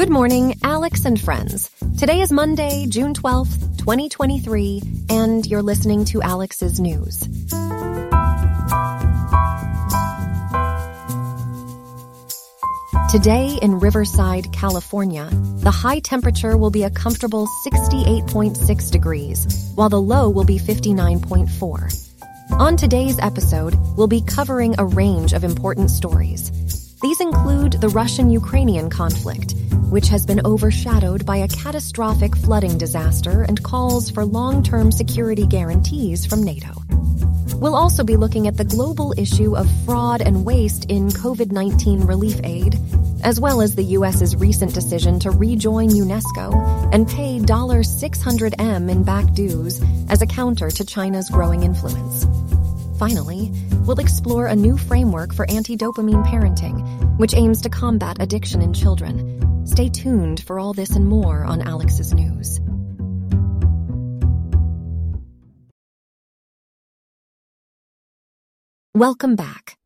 Good morning, Alex and friends. Today is Monday, June 12th, 2023, and you're listening to Alex's News. Today in Riverside, California, the high temperature will be a comfortable 68.6 degrees, while the low will be 59.4. On today's episode, we'll be covering a range of important stories. These include the Russian-Ukrainian conflict, which has been overshadowed by a catastrophic flooding disaster and calls for long-term security guarantees from NATO. We'll also be looking at the global issue of fraud and waste in COVID-19 relief aid, as well as the U.S.'s recent decision to rejoin UNESCO and pay $600M in back dues as a counter to China's growing influence. Finally, we'll explore a new framework for anti-dopamine parenting, which aims to combat addiction in children. Stay tuned for all this and more on Alex's News. Welcome back.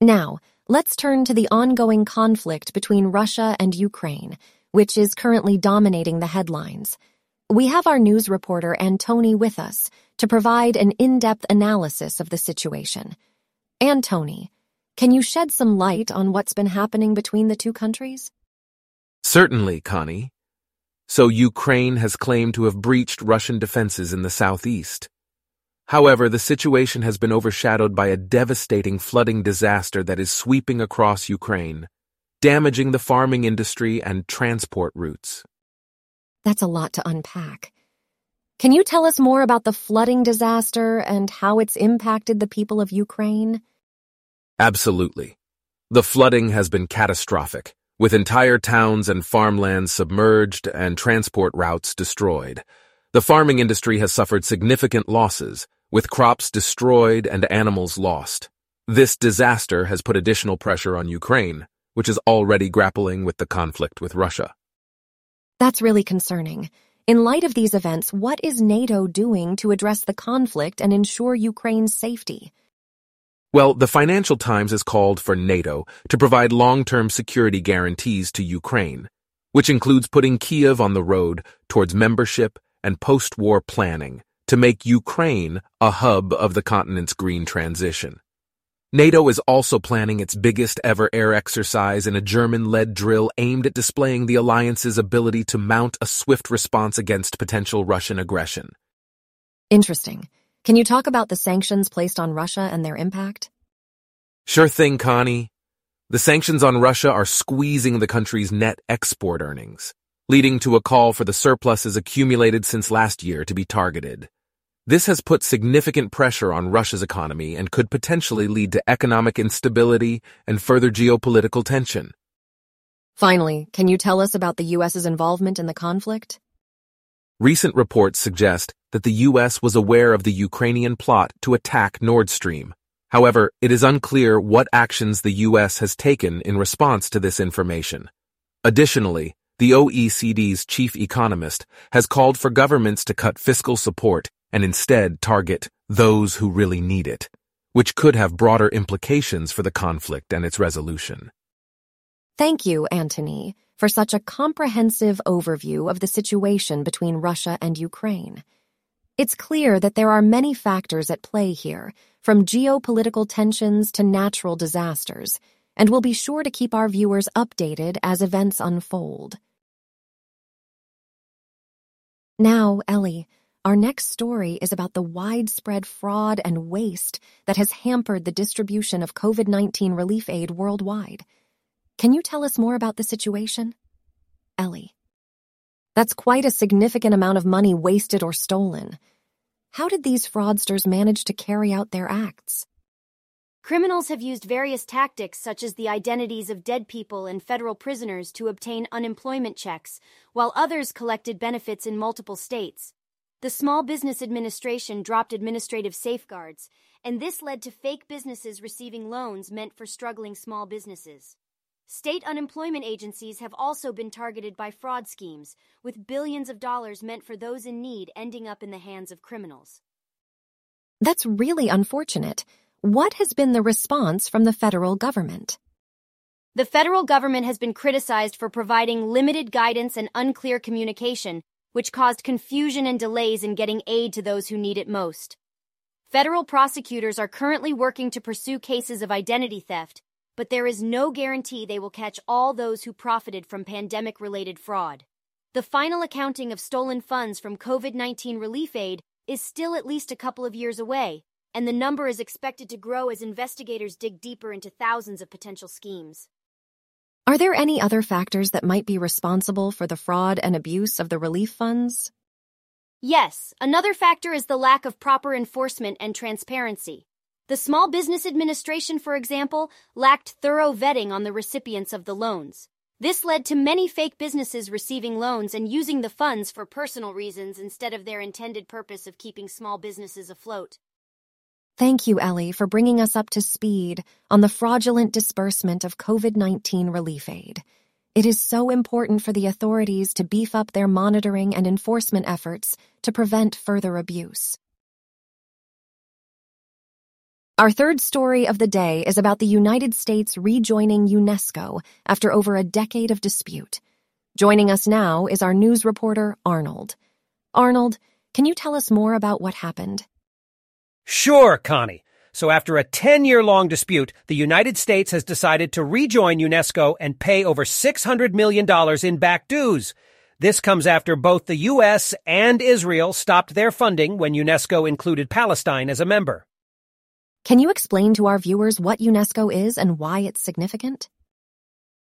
Now, let's turn to the ongoing conflict between Russia and Ukraine, which is currently dominating the headlines. We have our news reporter Antony with us to provide an in-depth analysis of the situation. Antony, can you shed some light on what's been happening between the two countries? Certainly, Connie. So Ukraine has claimed to have breached Russian defenses in the southeast. However, the situation has been overshadowed by a devastating flooding disaster that is sweeping across Ukraine, damaging the farming industry and transport routes. That's a lot to unpack. Can you tell us more about the flooding disaster and how it's impacted the people of Ukraine? Absolutely. The flooding has been catastrophic, with entire towns and farmlands submerged and transport routes destroyed. The farming industry has suffered significant losses, with crops destroyed and animals lost. This disaster has put additional pressure on Ukraine, which is already grappling with the conflict with Russia. That's really concerning. In light of these events, what is NATO doing to address the conflict and ensure Ukraine's safety? Well, the Financial Times has called for NATO to provide long-term security guarantees to Ukraine, which includes putting Kyiv on the road towards membership and post-war planning to make Ukraine a hub of the continent's green transition. NATO is also planning its biggest ever air exercise in a German-led drill aimed at displaying the alliance's ability to mount a swift response against potential Russian aggression. Interesting. Can you talk about the sanctions placed on Russia and their impact? Sure thing, Connie. The sanctions on Russia are squeezing the country's net export earnings, leading to a call for the surpluses accumulated since last year to be targeted. This has put significant pressure on Russia's economy and could potentially lead to economic instability and further geopolitical tension. Finally, can you tell us about the U.S.'s involvement in the conflict? Recent reports suggest that the U.S. was aware of the Ukrainian plot to attack Nord Stream. However, it is unclear what actions the U.S. has taken in response to this information. Additionally, the OECD's chief economist has called for governments to cut fiscal support and instead target those who really need it, which could have broader implications for the conflict and its resolution. Thank you, Antony, for such a comprehensive overview of the situation between Russia and Ukraine. It's clear that there are many factors at play here, from geopolitical tensions to natural disasters, and we'll be sure to keep our viewers updated as events unfold. Now, Ellie, our next story is about the widespread fraud and waste that has hampered the distribution of COVID-19 relief aid worldwide. Can you tell us more about the situation? Ellie, that's quite a significant amount of money wasted or stolen. How did these fraudsters manage to carry out their acts? Criminals have used various tactics such as the identities of dead people and federal prisoners to obtain unemployment checks, while others collected benefits in multiple states. The Small Business Administration dropped administrative safeguards, and this led to fake businesses receiving loans meant for struggling small businesses. State unemployment agencies have also been targeted by fraud schemes, with billions of dollars meant for those in need ending up in the hands of criminals. That's really unfortunate. What has been the response from the federal government? The federal government has been criticized for providing limited guidance and unclear communication, which caused confusion and delays in getting aid to those who need it most. Federal prosecutors are currently working to pursue cases of identity theft, but there is no guarantee they will catch all those who profited from pandemic-related fraud. The final accounting of stolen funds from COVID-19 relief aid is still at least a couple of years away, and the number is expected to grow as investigators dig deeper into thousands of potential schemes. Are there any other factors that might be responsible for the fraud and abuse of the relief funds? Yes, another factor is the lack of proper enforcement and transparency. The Small Business Administration, for example, lacked thorough vetting on the recipients of the loans. This led to many fake businesses receiving loans and using the funds for personal reasons instead of their intended purpose of keeping small businesses afloat. Thank you, Ellie, for bringing us up to speed on the fraudulent disbursement of COVID-19 relief aid. It is so important for the authorities to beef up their monitoring and enforcement efforts to prevent further abuse. Our third story of the day is about the United States rejoining UNESCO after over a decade of dispute. Joining us now is our news reporter, Arnold. Arnold, can you tell us more about what happened? Sure, Connie. So after a 10-year-long dispute, the United States has decided to rejoin UNESCO and pay over $600 million in back dues. This comes after both the U.S. and Israel stopped their funding when UNESCO included Palestine as a member. Can you explain to our viewers what UNESCO is and why it's significant?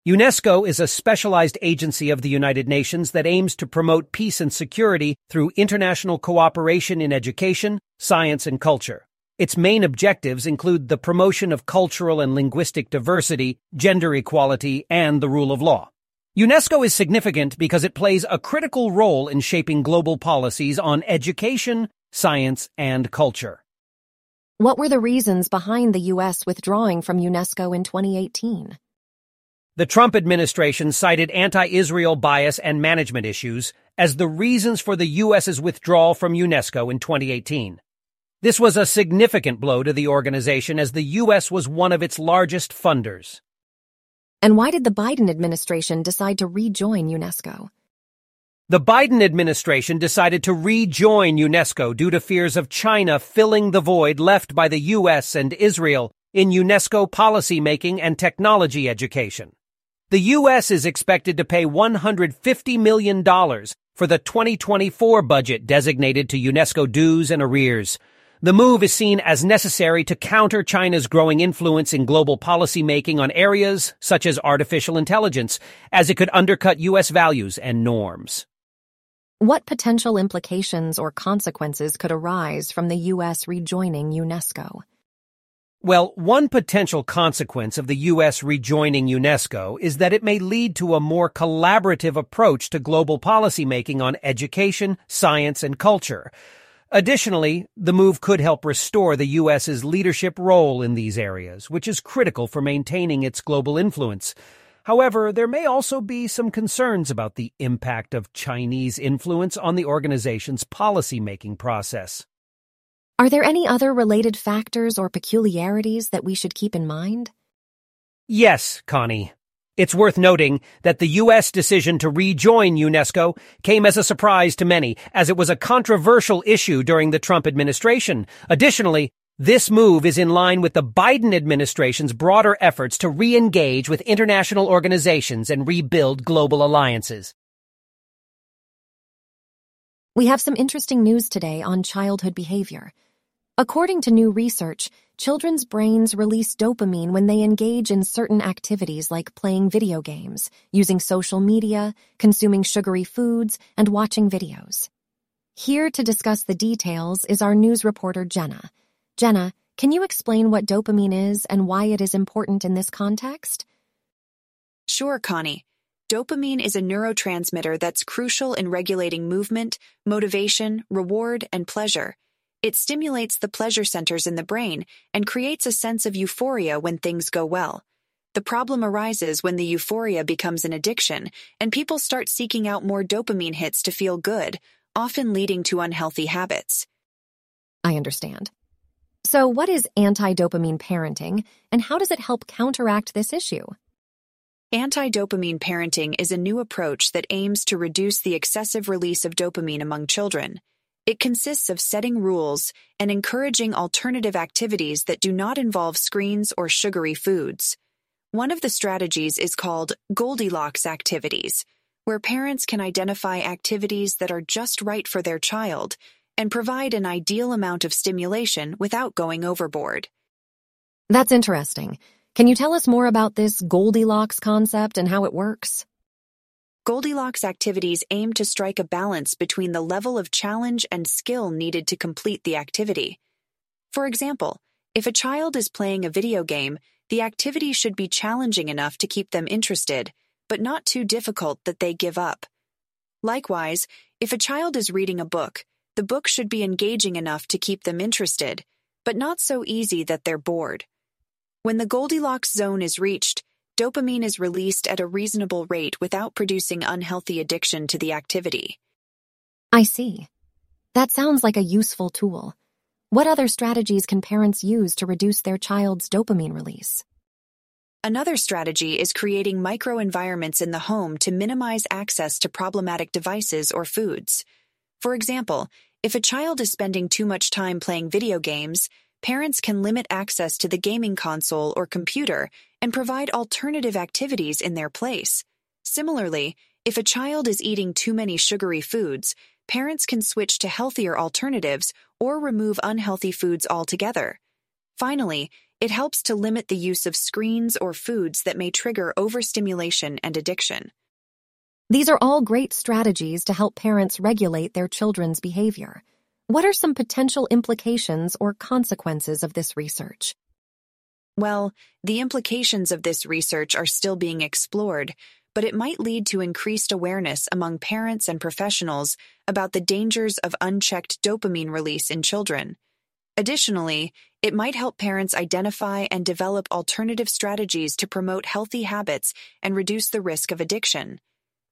UNESCO is a specialized agency of the United Nations that aims to promote peace and security through international cooperation in education, science, and culture. Its main objectives include the promotion of cultural and linguistic diversity, gender equality, and the rule of law. UNESCO is significant because it plays a critical role in shaping global policies on education, science, and culture. What were the reasons behind the U.S. withdrawing from UNESCO in 2018? The Trump administration cited anti-Israel bias and management issues as the reasons for the U.S.'s withdrawal from UNESCO in 2018. This was a significant blow to the organization as the U.S. was one of its largest funders. And why did the Biden administration decide to rejoin UNESCO? The Biden administration decided to rejoin UNESCO due to fears of China filling the void left by the U.S. and Israel in UNESCO policymaking and technology education. The U.S. is expected to pay $150 million for the 2024 budget designated to UNESCO dues and arrears. The move is seen as necessary to counter China's growing influence in global policymaking on areas such as artificial intelligence, as it could undercut U.S. values and norms. What potential implications or consequences could arise from the U.S. rejoining UNESCO? Well, one potential consequence of the U.S. rejoining UNESCO is that it may lead to a more collaborative approach to global policymaking on education, science, and culture. Additionally, the move could help restore the U.S.'s leadership role in these areas, which is critical for maintaining its global influence. However, there may also be some concerns about the impact of Chinese influence on the organization's policymaking process. Are there any other related factors or peculiarities that we should keep in mind? Yes, Connie. It's worth noting that the U.S. decision to rejoin UNESCO came as a surprise to many, as it was a controversial issue during the Trump administration. Additionally, this move is in line with the Biden administration's broader efforts to re-engage with international organizations and rebuild global alliances. We have some interesting news today on childhood behavior. According to new research, children's brains release dopamine when they engage in certain activities like playing video games, using social media, consuming sugary foods, and watching videos. Here to discuss the details is our news reporter, Jenna. Jenna, can you explain what dopamine is and why it is important in this context? Sure, Connie. Dopamine is a neurotransmitter that's crucial in regulating movement, motivation, reward, and pleasure. It stimulates the pleasure centers in the brain and creates a sense of euphoria when things go well. The problem arises when the euphoria becomes an addiction and people start seeking out more dopamine hits to feel good, often leading to unhealthy habits. I understand. So what is anti-dopamine parenting, and how does it help counteract this issue? Anti-dopamine parenting is a new approach that aims to reduce the excessive release of dopamine among children. It consists of setting rules and encouraging alternative activities that do not involve screens or sugary foods. One of the strategies is called Goldilocks activities, where parents can identify activities that are just right for their child and provide an ideal amount of stimulation without going overboard. That's interesting. Can you tell us more about this Goldilocks concept and how it works? Goldilocks activities aim to strike a balance between the level of challenge and skill needed to complete the activity. For example, if a child is playing a video game, the activity should be challenging enough to keep them interested, but not too difficult that they give up. Likewise, if a child is reading a book, the book should be engaging enough to keep them interested, but not so easy that they're bored. When the Goldilocks zone is reached, dopamine is released at a reasonable rate without producing unhealthy addiction to the activity. I see. That sounds like a useful tool. What other strategies can parents use to reduce their child's dopamine release? Another strategy is creating microenvironments in the home to minimize access to problematic devices or foods. For example, if a child is spending too much time playing video games, parents can limit access to the gaming console or computer and provide alternative activities in their place. Similarly, if a child is eating too many sugary foods, parents can switch to healthier alternatives or remove unhealthy foods altogether. Finally, it helps to limit the use of screens or foods that may trigger overstimulation and addiction. These are all great strategies to help parents regulate their children's behavior. What are some potential implications or consequences of this research? Well, the implications of this research are still being explored, but it might lead to increased awareness among parents and professionals about the dangers of unchecked dopamine release in children. Additionally, it might help parents identify and develop alternative strategies to promote healthy habits and reduce the risk of addiction.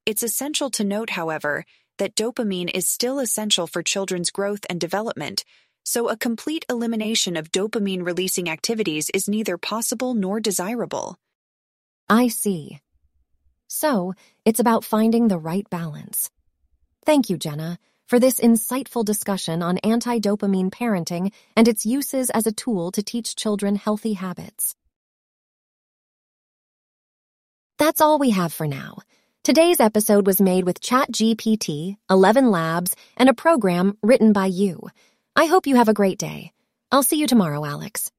It's essential to note, however, that dopamine is still essential for children's growth and development, so a complete elimination of dopamine-releasing activities is neither possible nor desirable. I see. So, it's about finding the right balance. Thank you, Jenna, for this insightful discussion on anti-dopamine parenting and its uses as a tool to teach children healthy habits. That's all we have for now. Today's episode was made with ChatGPT, 11 Labs, and a program written by you. I hope you have a great day. I'll see you tomorrow, Alex.